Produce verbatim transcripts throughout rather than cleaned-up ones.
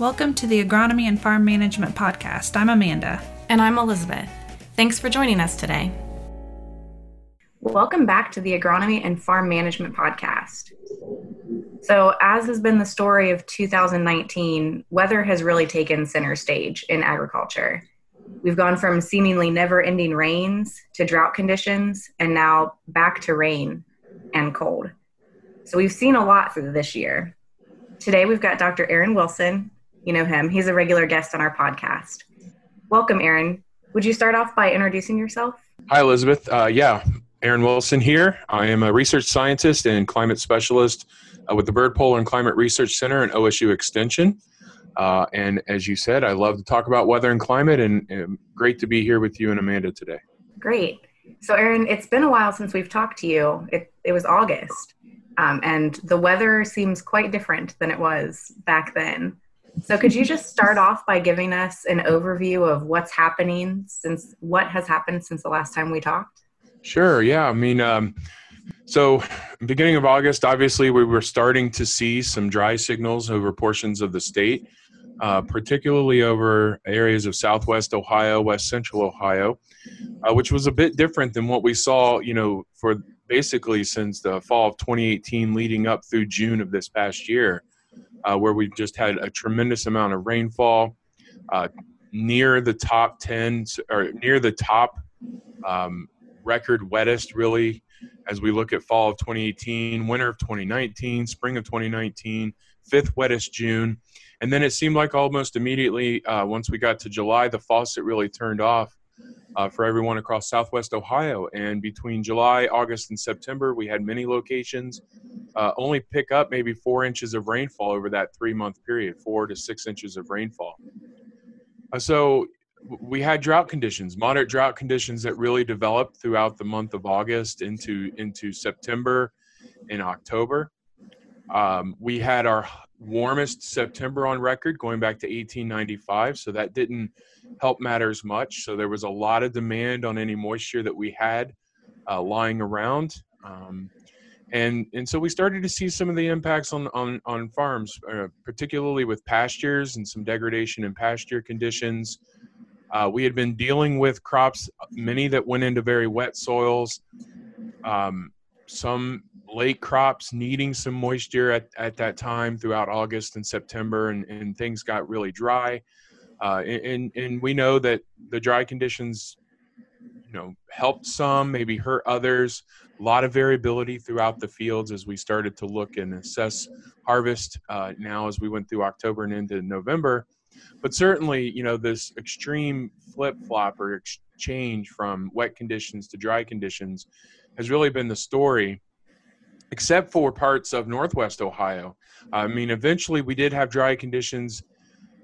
Welcome to the Agronomy and Farm Management Podcast. I'm Amanda. And I'm Elizabeth. Thanks for joining us today. Welcome back to the Agronomy and Farm Management Podcast. So, as has been the story of two thousand nineteen, weather has really taken center stage in agriculture. We've gone from seemingly never-ending rains to drought conditions, and now back to rain and cold. So we've seen a lot through this year. Today we've got Doctor Aaron Wilson. You know him. He's a regular guest on our podcast. Welcome, Aaron. Would you start off by introducing yourself? Hi, Elizabeth. Uh, yeah, Aaron Wilson here. I am a research scientist and climate specialist uh, with the Bird Polar and Climate Research Center and O S U Extension. Uh, and as you said, I love to talk about weather and climate, and, and great to be here with you and Amanda today. Great. So Aaron, it's been a while since we've talked to you. It, it was August, um, and the weather seems quite different than it was back then. So could you just start off by giving us an overview of what's happening since, what has happened since the last time we talked? Sure. Yeah. I mean, um, So beginning of August, obviously, we were starting to see some dry signals over portions of the state, uh, particularly over areas of southwest Ohio, west central Ohio, uh, which was a bit different than what we saw, you know, for basically since the fall of twenty eighteen leading up through June of this past year, uh, where we've just had a tremendous amount of rainfall uh, near the top ten or near the top um, record wettest, really. As we look at fall of twenty eighteen, winter of twenty nineteen, spring of twenty nineteen, fifth wettest June. And then it seemed like almost immediately, uh, once we got to July, the faucet really turned off uh, for everyone across southwest Ohio. And between July, August, and September, we had many locations uh, only pick up maybe four inches of rainfall over that three-month period, four to six inches of rainfall. Uh, so we had drought conditions, moderate drought conditions that really developed throughout the month of August into into September and October. Um, we had our warmest September on record going back to eighteen ninety-five, so that didn't help matters much. So there was a lot of demand on any moisture that we had uh, lying around. Um, and and so we started to see some of the impacts on, on, on farms, uh, particularly with pastures and some degradation in pasture conditions. Uh, we had been dealing with crops, many that went into very wet soils, um, some late crops needing some moisture at, at that time throughout August and September, and, and things got really dry. Uh, and, and we know that the dry conditions, you know, helped some, maybe hurt others. A lot of variability throughout the fields as we started to look and assess harvest uh, now as we went through October and into November. But certainly, you know, this extreme flip-flop or ex- change from wet conditions to dry conditions has really been the story, except for parts of northwest Ohio. I mean, eventually we did have dry conditions,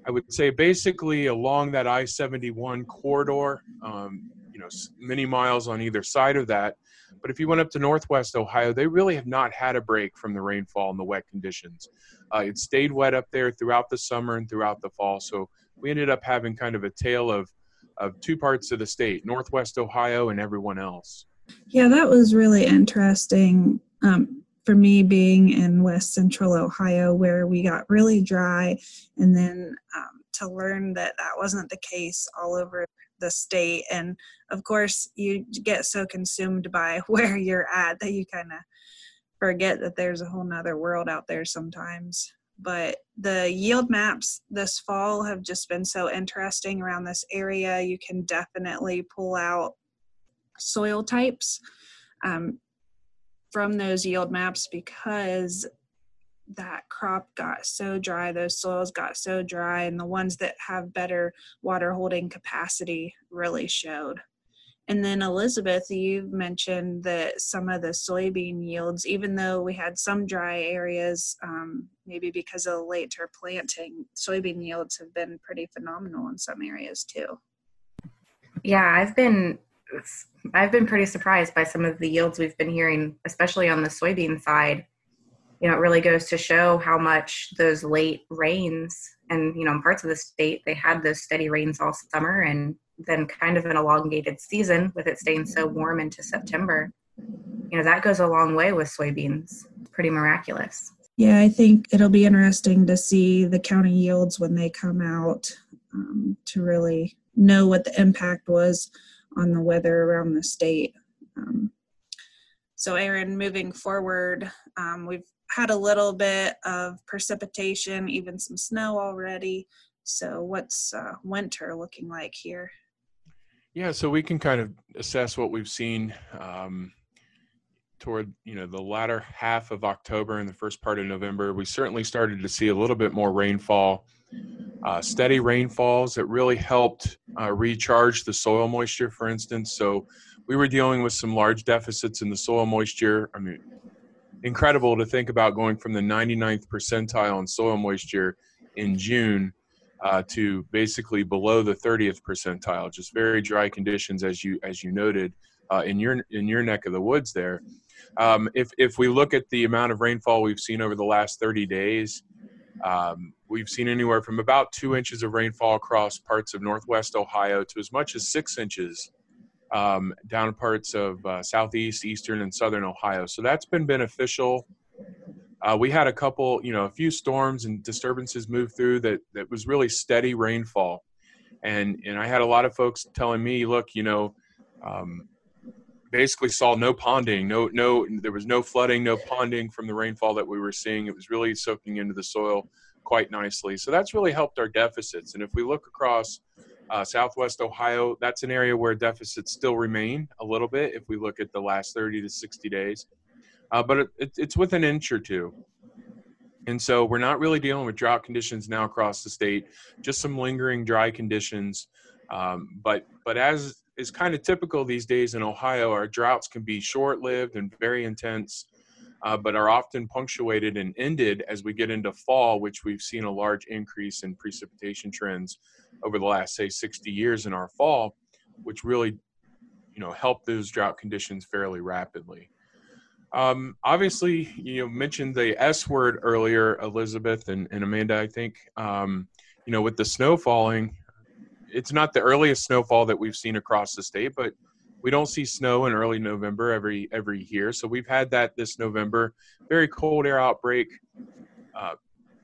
I would say, basically along that I seventy-one corridor, um, you know, many miles on either side of that. But if you went up to northwest Ohio, they really have not had a break from the rainfall and the wet conditions. Uh, it stayed wet up there throughout the summer and throughout the fall. So we ended up having kind of a tale of, of two parts of the state, northwest Ohio and everyone else. Yeah, that was really interesting um, for me being in west central Ohio, where we got really dry, and then um, to learn that that wasn't the case all over the state. And of course, you get so consumed by where you're at that you kind of forget that there's a whole nother world out there sometimes. But the yield maps this fall have just been so interesting around this area. You can definitely pull out soil types um, from those yield maps, because that crop got so dry, those soils got so dry, and the ones that have better water holding capacity really showed. And then Elizabeth, you've mentioned that some of the soybean yields, even though we had some dry areas, um, maybe because of later planting, soybean yields have been pretty phenomenal in some areas too. Yeah, I've been I've been pretty surprised by some of the yields we've been hearing, especially on the soybean side. You know, it really goes to show how much those late rains, and, you know, in parts of the state, they had those steady rains all summer, and then kind of an elongated season with it staying so warm into September. You know, that goes a long way with soybeans. Pretty miraculous. Yeah, I think it'll be interesting to see the county yields when they come out um, to really know what the impact was on the weather around the state. Um, so Aaron, moving forward, um, we've had a little bit of precipitation, even some snow already. So what's uh, winter looking like here? Yeah, so we can kind of assess what we've seen um, toward, you know, the latter half of October and the first part of November. We certainly started to see a little bit more rainfall, uh, steady rainfalls that really helped uh, recharge the soil moisture, for instance. So we were dealing with some large deficits in the soil moisture. I mean, incredible to think about going from the ninety-ninth percentile in soil moisture in June uh, to basically below the thirtieth percentile, just very dry conditions, as you as you noted uh, in your in your neck of the woods there. Um, if if we look at the amount of rainfall we've seen over the last thirty days, um, we've seen anywhere from about two inches of rainfall across parts of Northwest Ohio to as much as six inches um, down parts of uh, Southeast, Eastern, and Southern Ohio. So that's been beneficial. Uh, we had a couple, you know, a few storms and disturbances move through that that was really steady rainfall. And, and I had a lot of folks telling me, look, you know, um, basically saw no ponding, no, no, there was no flooding, no ponding from the rainfall that we were seeing. It was really soaking into the soil quite nicely. So that's really helped our deficits. And if we look across uh, Southwest Ohio, that's an area where deficits still remain a little bit if we look at the last thirty to sixty days. Uh, but it, it, it's with an inch or two. And so we're not really dealing with drought conditions now across the state, just some lingering dry conditions. Um, but, but as is kind of typical these days in Ohio, our droughts can be short-lived and very intense, uh, but are often punctuated and ended as we get into fall, which we've seen a large increase in precipitation trends over the last, say, sixty years in our fall, which really, you know, help those drought conditions fairly rapidly. Um, obviously, you mentioned the S word earlier, Elizabeth and, and Amanda, I think, um, you know, with the snow falling, it's not the earliest snowfall that we've seen across the state, but we don't see snow in early November every, every year. So we've had that this November, very cold air outbreak, uh,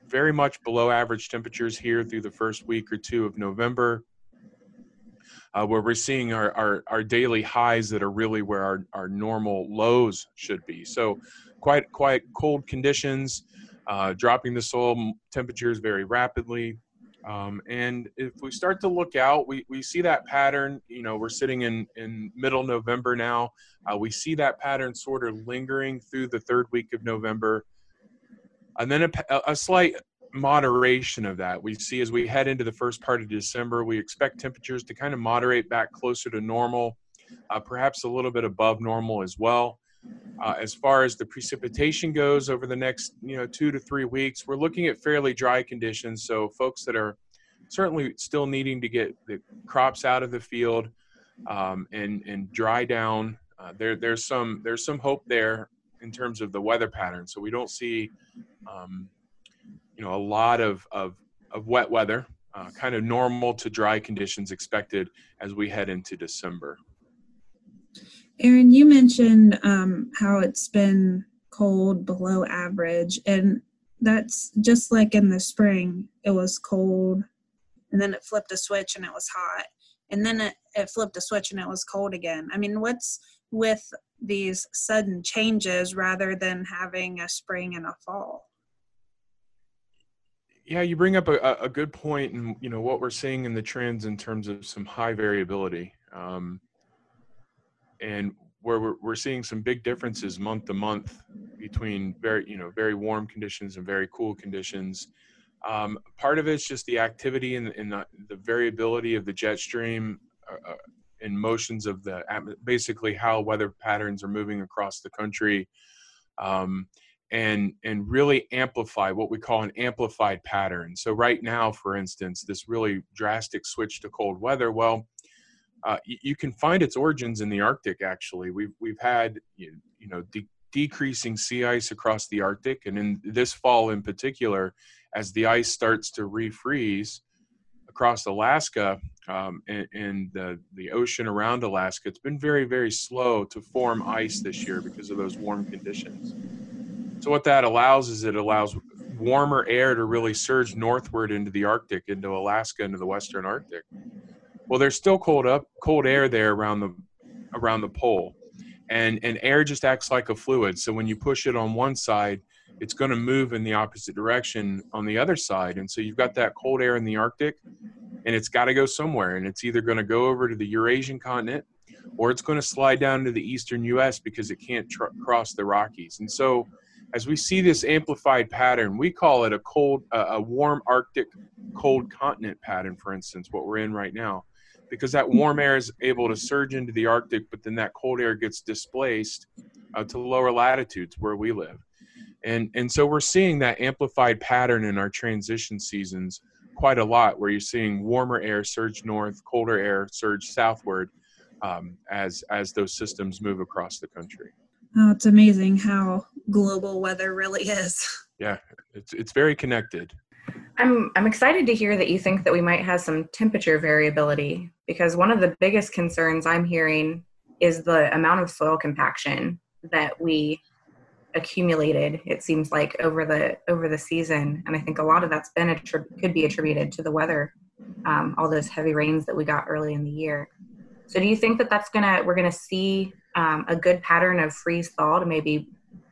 very much below average temperatures here through the first week or two of November, Uh, where we're seeing our, our, our daily highs that are really where our, our normal lows should be. So quite, quite cold conditions, uh, dropping the soil temperatures very rapidly. Um, and if we start to look out, we, we see that pattern. You know, we're sitting in, in middle November now. Uh, we see that pattern sort of lingering through the third week of November. And then a, a slight moderation of that. We see as we head into the first part of December, we expect temperatures to kind of moderate back closer to normal, uh, perhaps a little bit above normal as well. Uh, as far as the precipitation goes over the next, you know, two to three weeks, we're looking at fairly dry conditions. So folks that are certainly still needing to get the crops out of the field um, and, and dry down, uh, there, there's some, there's some hope there in terms of the weather pattern. So we don't see um, you know, a lot of, of, of wet weather, uh, kind of normal to dry conditions expected as we head into December. Aaron, you mentioned um, how it's been cold below average, and that's just like in the spring, it was cold and then it flipped a switch and it was hot, and then it, it flipped a switch and it was cold again. I mean, what's with these sudden changes rather than having a spring and a fall? Yeah, you bring up a, a good point, and you know what we're seeing in the trends in terms of some high variability, um, and where we're, we're seeing some big differences month to month between very, you know, very warm conditions and very cool conditions. Um, part of it's just the activity and, and the, the variability of the jet stream uh, and motions of the basically how weather patterns are moving across the country. Um, And, and really amplify what we call an amplified pattern. So right now, for instance, this really drastic switch to cold weather, well, uh, you, you can find its origins in the Arctic, actually. We've, we've had, you know, de decreasing sea ice across the Arctic, and in this fall in particular, as the ice starts to refreeze across Alaska um, and, and the, the ocean around Alaska, it's been very, very slow to form ice this year because of those warm conditions. So what that allows is it allows warmer air to really surge northward into the Arctic, into Alaska, into the Western Arctic. Well, there's still cold up cold air there around the around the pole, and and air just acts like a fluid. So when you push it on one side, it's going to move in the opposite direction on the other side. And so you've got that cold air in the Arctic, and it's got to go somewhere, and it's either going to go over to the Eurasian continent, or it's going to slide down to the eastern U S because it can't tr cross the Rockies. And so as we see this amplified pattern, we call it a cold, uh, a warm Arctic cold continent pattern, for instance, what we're in right now, because that warm air is able to surge into the Arctic, but then that cold air gets displaced uh, to lower latitudes where we live. And, and so we're seeing that amplified pattern in our transition seasons quite a lot, where you're seeing warmer air surge north, colder air surge southward, um, as, as those systems move across the country. Oh, it's amazing how global weather really is. Yeah, it's, it's very connected. I'm, I'm excited to hear that you think that we might have some temperature variability, because one of the biggest concerns I'm hearing is the amount of soil compaction that we accumulated, it seems like, over the over the season. And I think a lot of that's been attrib- could be attributed to the weather, um, all those heavy rains that we got early in the year. So do you think that that's gonna we're gonna see um, a good pattern of freeze thaw to maybe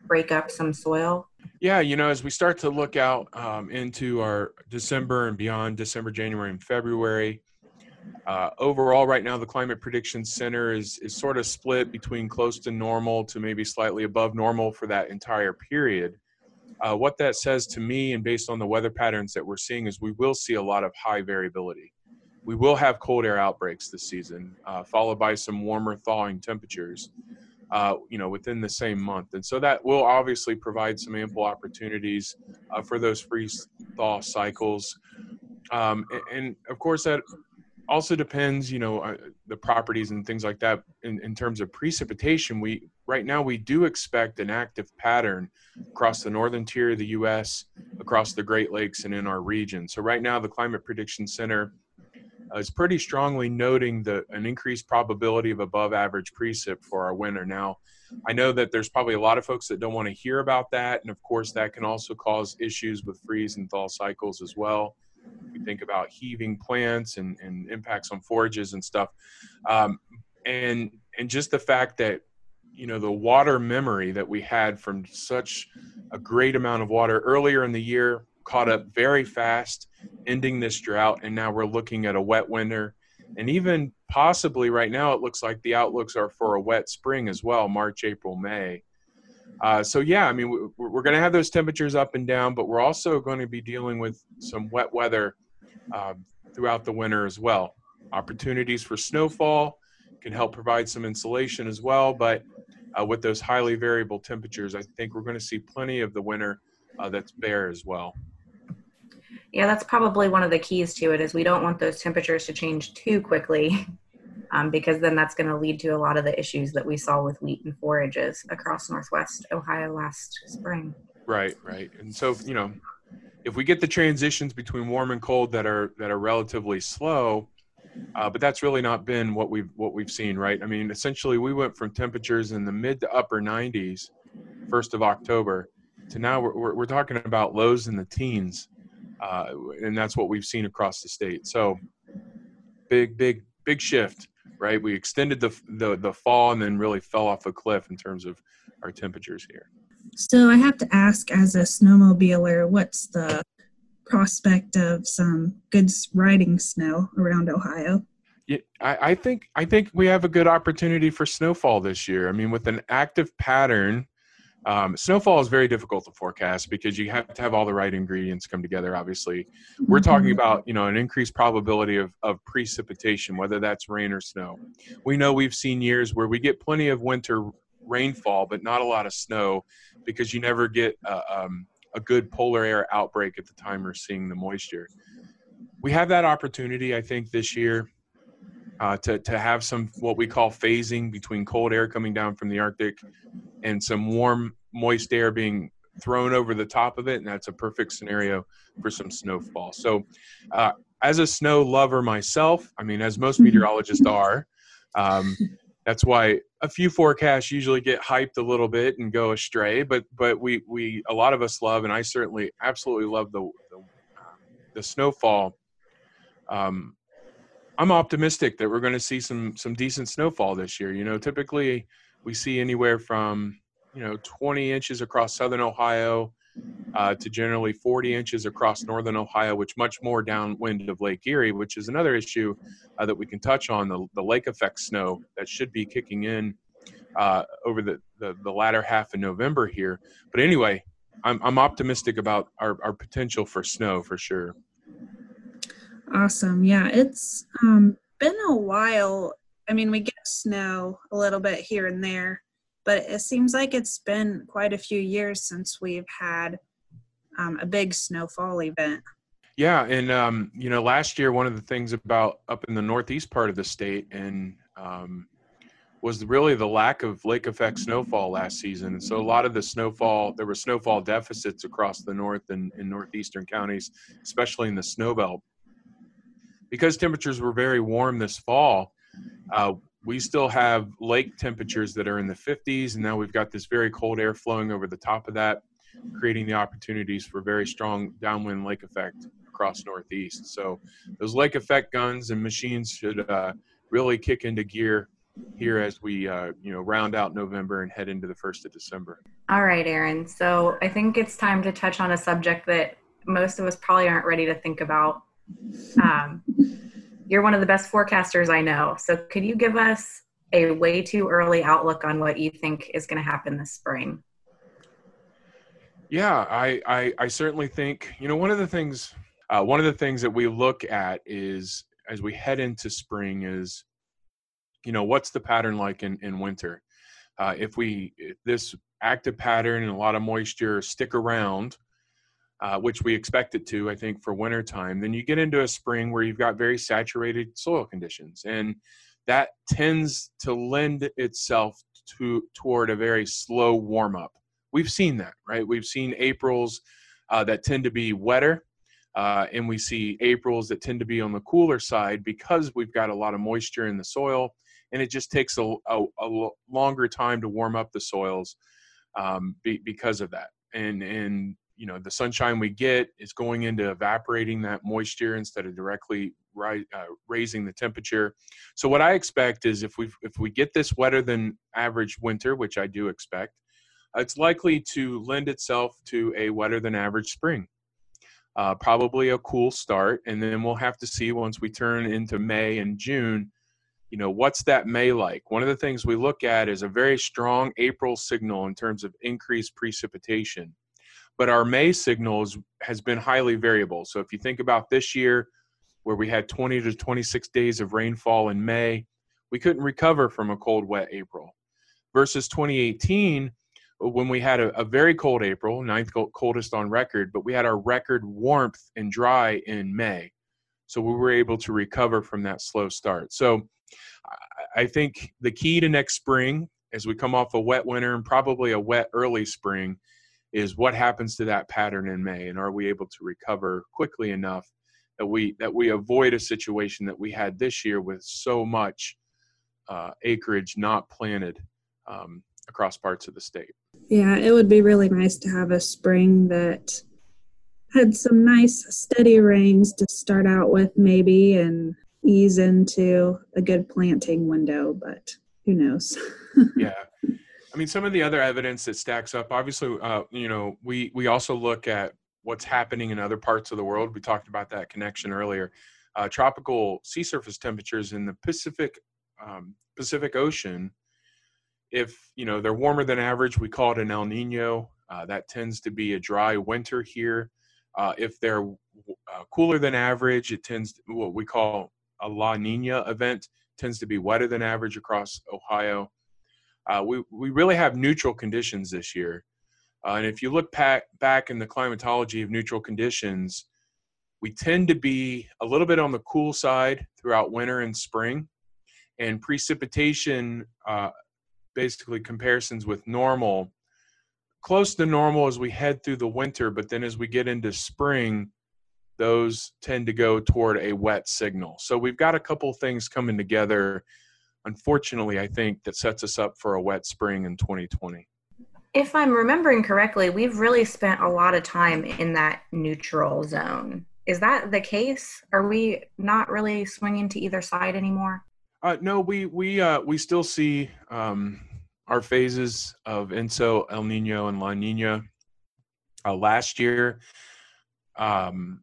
break up some soil? Yeah, you know, as we start to look out um, into our December and beyond, December, January, and February, Uh, overall, right now, the Climate Prediction Center is, is sort of split between close to normal to maybe slightly above normal for that entire period. Uh, what that says to me, and based on the weather patterns that we're seeing, is we will see a lot of high variability. We will have cold air outbreaks this season, uh, followed by some warmer thawing temperatures, uh, you know, within the same month. And so that will obviously provide some ample opportunities uh, for those freeze-thaw cycles. Um, and, and, of course, that also depends, you know, uh, the properties and things like that. In, in terms of precipitation, we right now we do expect an active pattern across the northern tier of the U S, across the Great Lakes, and in our region. So right now, the Climate Prediction Center uh, is pretty strongly noting the an increased probability of above average precip for our winter. Now, I know that there's probably a lot of folks that don't want to hear about that, and of course, that can also cause issues with freeze and thaw cycles as well. We think about heaving plants and, and impacts on forages and stuff. Um, and, and just the fact that, you know, the water memory that we had from such a great amount of water earlier in the year caught up very fast, ending this drought. And now we're looking at a wet winter. And even possibly right now, it looks like the outlooks are for a wet spring as well, March, April, May. Uh, so, yeah, I mean, we're going to have those temperatures up and down, but we're also going to be dealing with some wet weather uh, throughout the winter as well. Opportunities for snowfall can help provide some insulation as well, but uh, with those highly variable temperatures, I think we're going to see plenty of the winter uh, that's bare as well. Yeah, that's probably one of the keys to it, is we don't want those temperatures to change too quickly. Um, because then that's going to lead to a lot of the issues that we saw with wheat and forages across Northwest Ohio last spring. Right, right. And so, you know, if we get the transitions between warm and cold that are that are relatively slow, uh, but that's really not been what we've what we've seen, right? I mean, essentially, we went from temperatures in the mid to upper nineties, first of October, to now we're we're, we're talking about lows in the teens, uh, and that's what we've seen across the state. So, big, big, big shift. Right, we extended the, the the fall and then really fell off a cliff in terms of our temperatures here. So I have to ask, as a snowmobiler, what's the prospect of some good riding snow around Ohio? Yeah, I, I think I think we have a good opportunity for snowfall this year. I mean, with an active pattern, um, snowfall is very difficult to forecast because you have to have all the right ingredients come together. Obviously, we're mm-hmm. talking about, you know, an increased probability of, of precipitation, whether that's rain or snow. We know we've seen years where we get plenty of winter rainfall, but not a lot of snow, because you never get uh, um, a good polar air outbreak at the time we're seeing the moisture. We have that opportunity, I think, this year uh, to, to have some what we call phasing between cold air coming down from the Arctic and some warm, moist air being thrown over the top of it, and that's a perfect scenario for some snowfall. So uh, as a snow lover myself, I mean, as most meteorologists are, um, That's why a few forecasts usually get hyped a little bit and go astray, but but we, we a lot of us love, and I certainly absolutely love the the, uh, the snowfall. Um, I'm optimistic that we're going to see some some decent snowfall this year. You know, typically we see anywhere from you know twenty inches across southern Ohio uh, to generally forty inches across northern Ohio, which much more downwind of Lake Erie, which is another issue uh, that we can touch on, the, the lake effect snow that should be kicking in uh, over the, the the latter half of November here. But anyway, I'm I'm optimistic about our our potential for snow for sure. Awesome. Yeah, it's um, been a while. I mean, we get snow a little bit here and there, but it seems like it's been quite a few years since we've had um, a big snowfall event. Yeah. And, um, you know, last year, one of the things about up in the northeast part of the state and um, was really the lack of lake effect snowfall last season. And so a lot of the snowfall, there were snowfall deficits across the north and, and northeastern counties, especially in the snow belt. Because temperatures were very warm this fall, uh, we still have lake temperatures that are in the fifties, and now we've got this very cold air flowing over the top of that, creating the opportunities for very strong downwind lake effect across northeast. So those lake effect guns and machines should uh, really kick into gear here as we uh, you know, round out November and head into the first of December. All right, Aaron. So I think it's time to touch on a subject that most of us probably aren't ready to think about. Um, you're one of the best forecasters I know. So could you give us a way too early outlook on what you think is going to happen this spring? Yeah, I, I, I certainly think, you know, one of the things, uh, one of the things that we look at is as we head into spring is, you know, what's the pattern like in, in winter? Uh, if we, if this active pattern and a lot of moisture stick around, Uh, which we expect it to, I think, for winter time, then you get into a spring where you've got very saturated soil conditions. And that tends to lend itself to toward a very slow warm up. We've seen that, right? We've seen Aprils uh, that tend to be wetter. Uh, and we see Aprils that tend to be on the cooler side because we've got a lot of moisture in the soil. And it just takes a, a, a longer time to warm up the soils um, be, because of that. And, and, you know, the sunshine we get is going into evaporating that moisture instead of directly ri- uh, raising the temperature. So what I expect is if we if we get this wetter than average winter, which I do expect, it's likely to lend itself to a wetter than average spring. Uh, probably a cool start, and then we'll have to see once we turn into May and June, you know, what's that May like? One of the things we look at is a very strong April signal in terms of increased precipitation. But our May signals has been highly variable. So if you think about this year, where we had twenty to twenty-six days of rainfall in May, we couldn't recover from a cold, wet April. Versus twenty eighteen, when we had a, a very cold April, ninth coldest on record, but we had our record warmth and dry in May. So we were able to recover from that slow start. So I think the key to next spring, as we come off a wet winter and probably a wet early spring, is what happens to that pattern in May, and are we able to recover quickly enough that we that we avoid a situation that we had this year with so much uh, acreage not planted um, across parts of the state. Yeah, it would be really nice to have a spring that had some nice steady rains to start out with maybe and ease into a good planting window, but who knows? Yeah. I mean, some of the other evidence that stacks up, obviously, uh, you know, we, we also look at what's happening in other parts of the world. We talked about that connection earlier. Uh, tropical sea surface temperatures in the Pacific, um, Pacific Ocean, if, you know, they're warmer than average, we call it an El Niño. Uh, that tends to be a dry winter here. Uh, if they're uh, cooler than average, it tends to, what we call a La Niña event, tends to be wetter than average across Ohio. Uh, we, we really have neutral conditions this year. Uh, and if you look back, back in the climatology of neutral conditions, we tend to be a little bit on the cool side throughout winter and spring. And precipitation, uh, basically comparisons with normal, close to normal as we head through the winter, but then as we get into spring, those tend to go toward a wet signal. So we've got a couple things coming together unfortunately, I think that sets us up for a wet spring in twenty twenty. If I'm remembering correctly, we've really spent a lot of time in that neutral zone. Is that the case? Are we not really swinging to either side anymore? Uh, no, we we uh, we still see um, our phases of ENSO, El Niño, and La Niña. Uh, last year, um,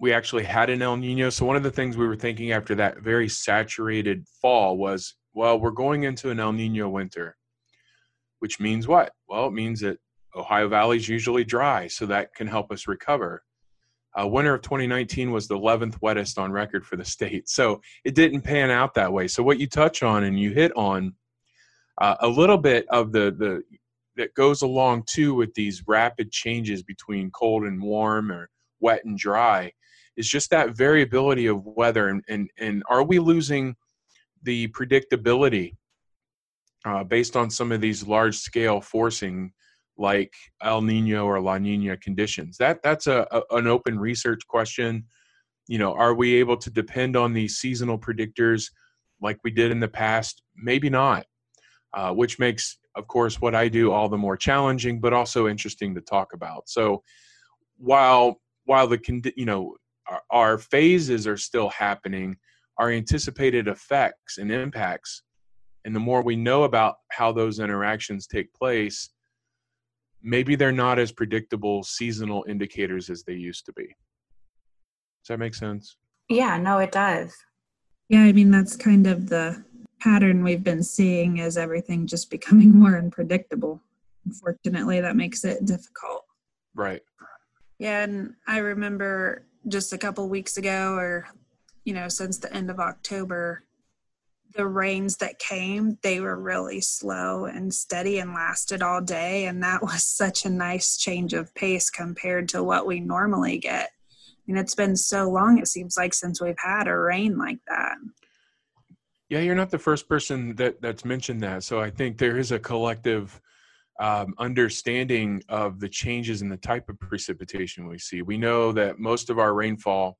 we actually had an El Niño. So one of the things we were thinking after that very saturated fall was, well, we're going into an El Niño winter, which means what? Well, it means that Ohio Valley is usually dry, so that can help us recover. Uh, winter of twenty nineteen was the eleventh wettest on record for the state. So it didn't pan out that way. So what you touch on and you hit on uh, a little bit of the, the that goes along too with these rapid changes between cold and warm or wet and dry is just that variability of weather. And, and, and are we losing the predictability uh, based on some of these large scale forcing like El Niño or La Niña conditions? That that's a, a an open research question. You know, are we able to depend on these seasonal predictors like we did in the past? Maybe not, uh, which makes, of course, what I do all the more challenging, but also interesting to talk about. So while while the condi- you know our, our phases are still happening, our anticipated effects and impacts, and the more we know about how those interactions take place, maybe they're not as predictable seasonal indicators as they used to be. Does that make sense? Yeah, no, it does. Yeah, I mean, that's kind of the pattern we've been seeing, is everything just becoming more unpredictable. Unfortunately, that makes it difficult. Right. Yeah, and I remember just a couple weeks ago, or, you know, since the end of October, the rains that came, they were really slow and steady and lasted all day. And that was such a nice change of pace compared to what we normally get. And it's been so long, it seems like, since we've had a rain like that. Yeah, you're not the first person that, that's mentioned that. So I think there is a collective um, understanding of the changes in the type of precipitation we see. We know that most of our rainfall,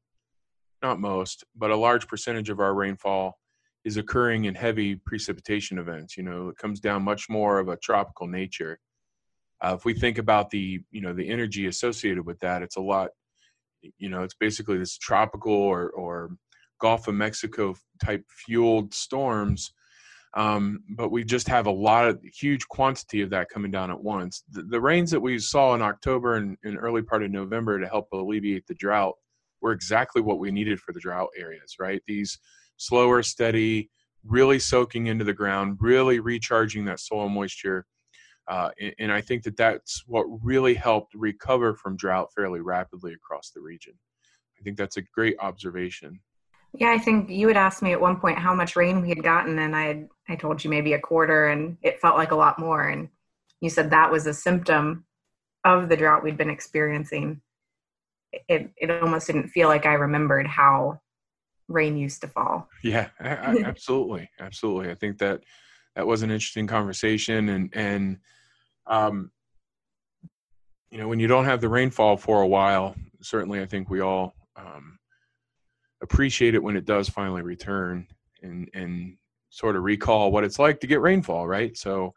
not most, but a large percentage of our rainfall is occurring in heavy precipitation events. You know, it comes down much more of a tropical nature. Uh, if we think about the, you know, the energy associated with that, it's a lot, you know, it's basically this tropical or, or Gulf of Mexico type fueled storms. Um, but we just have a lot of huge quantity of that coming down at once. The, the rains that we saw in October and, and early part of November to help alleviate the drought were exactly what we needed for the drought areas, right? These slower, steady, really soaking into the ground, really recharging that soil moisture. Uh, and, and I think that that's what really helped recover from drought fairly rapidly across the region. I think that's a great observation. Yeah, I think you had asked me at one point how much rain we had gotten, and I had, I told you maybe a quarter, and it felt like a lot more. And you said that was a symptom of the drought we'd been experiencing. It, it almost didn't feel like I remembered how rain used to fall. Yeah, I, I, absolutely. Absolutely. I think that that was an interesting conversation. And, and um, you know, when you don't have the rainfall for a while, certainly I think we all um, appreciate it when it does finally return and, and sort of recall what it's like to get rainfall, right? So,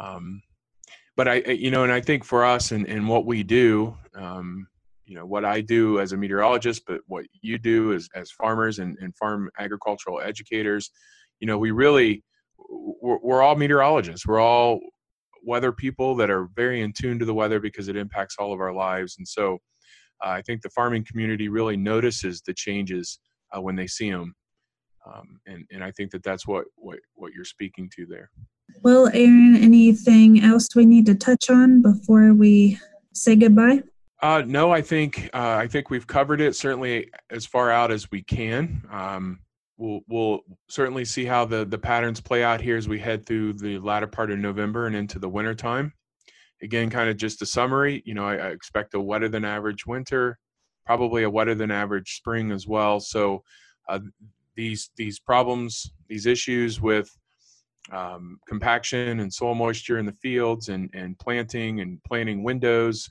um, but I, you know, and I think for us and, and what we do, um, you know, what I do as a meteorologist, but what you do as, as farmers and, and farm agricultural educators, you know, we really, we're, we're all meteorologists. We're all weather people that are very in tune to the weather because it impacts all of our lives. And so uh, I think the farming community really notices the changes uh, when they see them. Um, and, and I think that that's what, what, what you're speaking to there. Well, Aaron, anything else we need to touch on before we say goodbye? Uh, no, I think uh, I think we've covered it, certainly as far out as we can. Um, we'll we'll certainly see how the, the patterns play out here as we head through the latter part of November and into the wintertime. Again, kind of just a summary, you know, I, I expect a wetter than average winter, probably a wetter than average spring as well. So uh, these these problems, these issues with um, compaction and soil moisture in the fields and, and planting and planting windows,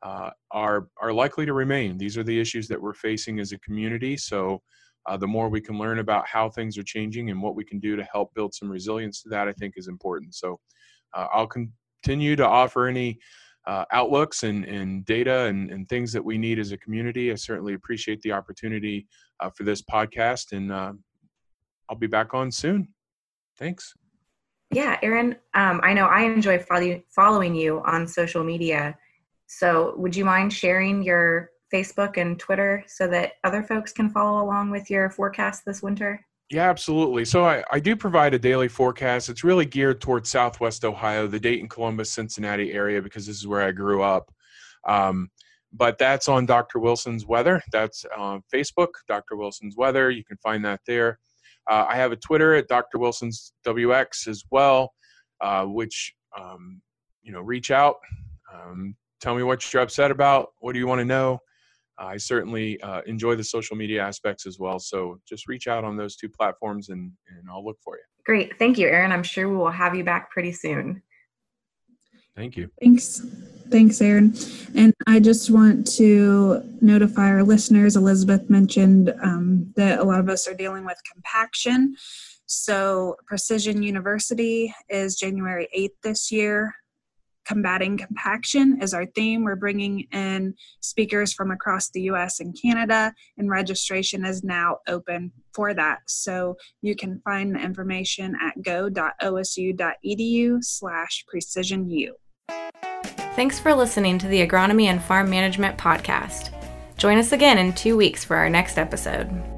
Uh, are are likely to remain. These are the issues that we're facing as a community. So Uh, the more we can learn about how things are changing and what we can do to help build some resilience to that, I think is important. So uh, I'll continue to offer any uh, outlooks and, and data and, and things that we need as a community. I certainly appreciate the opportunity uh, for this podcast, and uh, I'll be back on soon. Thanks. Yeah, Aaron, um, I know I enjoy follow- following you on social media. So would you mind sharing your Facebook and Twitter so that other folks can follow along with your forecast this winter? Yeah, absolutely. So I, I do provide a daily forecast. It's really geared towards Southwest Ohio, the Dayton, Columbus, Cincinnati area, because this is where I grew up. Um, but that's on Doctor Wilson's Weather. That's on Facebook, Doctor Wilson's Weather. You can find that there. Uh, I have a Twitter at Doctor Wilson's W X as well, uh, which, um, you know, reach out, um, tell me what you're upset about. What do you want to know? Uh, I certainly uh, enjoy the social media aspects as well. So just reach out on those two platforms and, and I'll look for you. Great. Thank you, Aaron. I'm sure we will have you back pretty soon. Thank you. Thanks. Thanks, Aaron. And I just want to notify our listeners, Elizabeth mentioned um, that a lot of us are dealing with compaction. So Precision University is January eighth this year. Combating Compaction is our theme. We're bringing in speakers from across the U S and Canada, and registration is now open for that. So you can find the information at go.osu.edu slash precision u. Thanks for listening to the Agronomy and Farm Management Podcast. Join us again in two weeks for our next episode.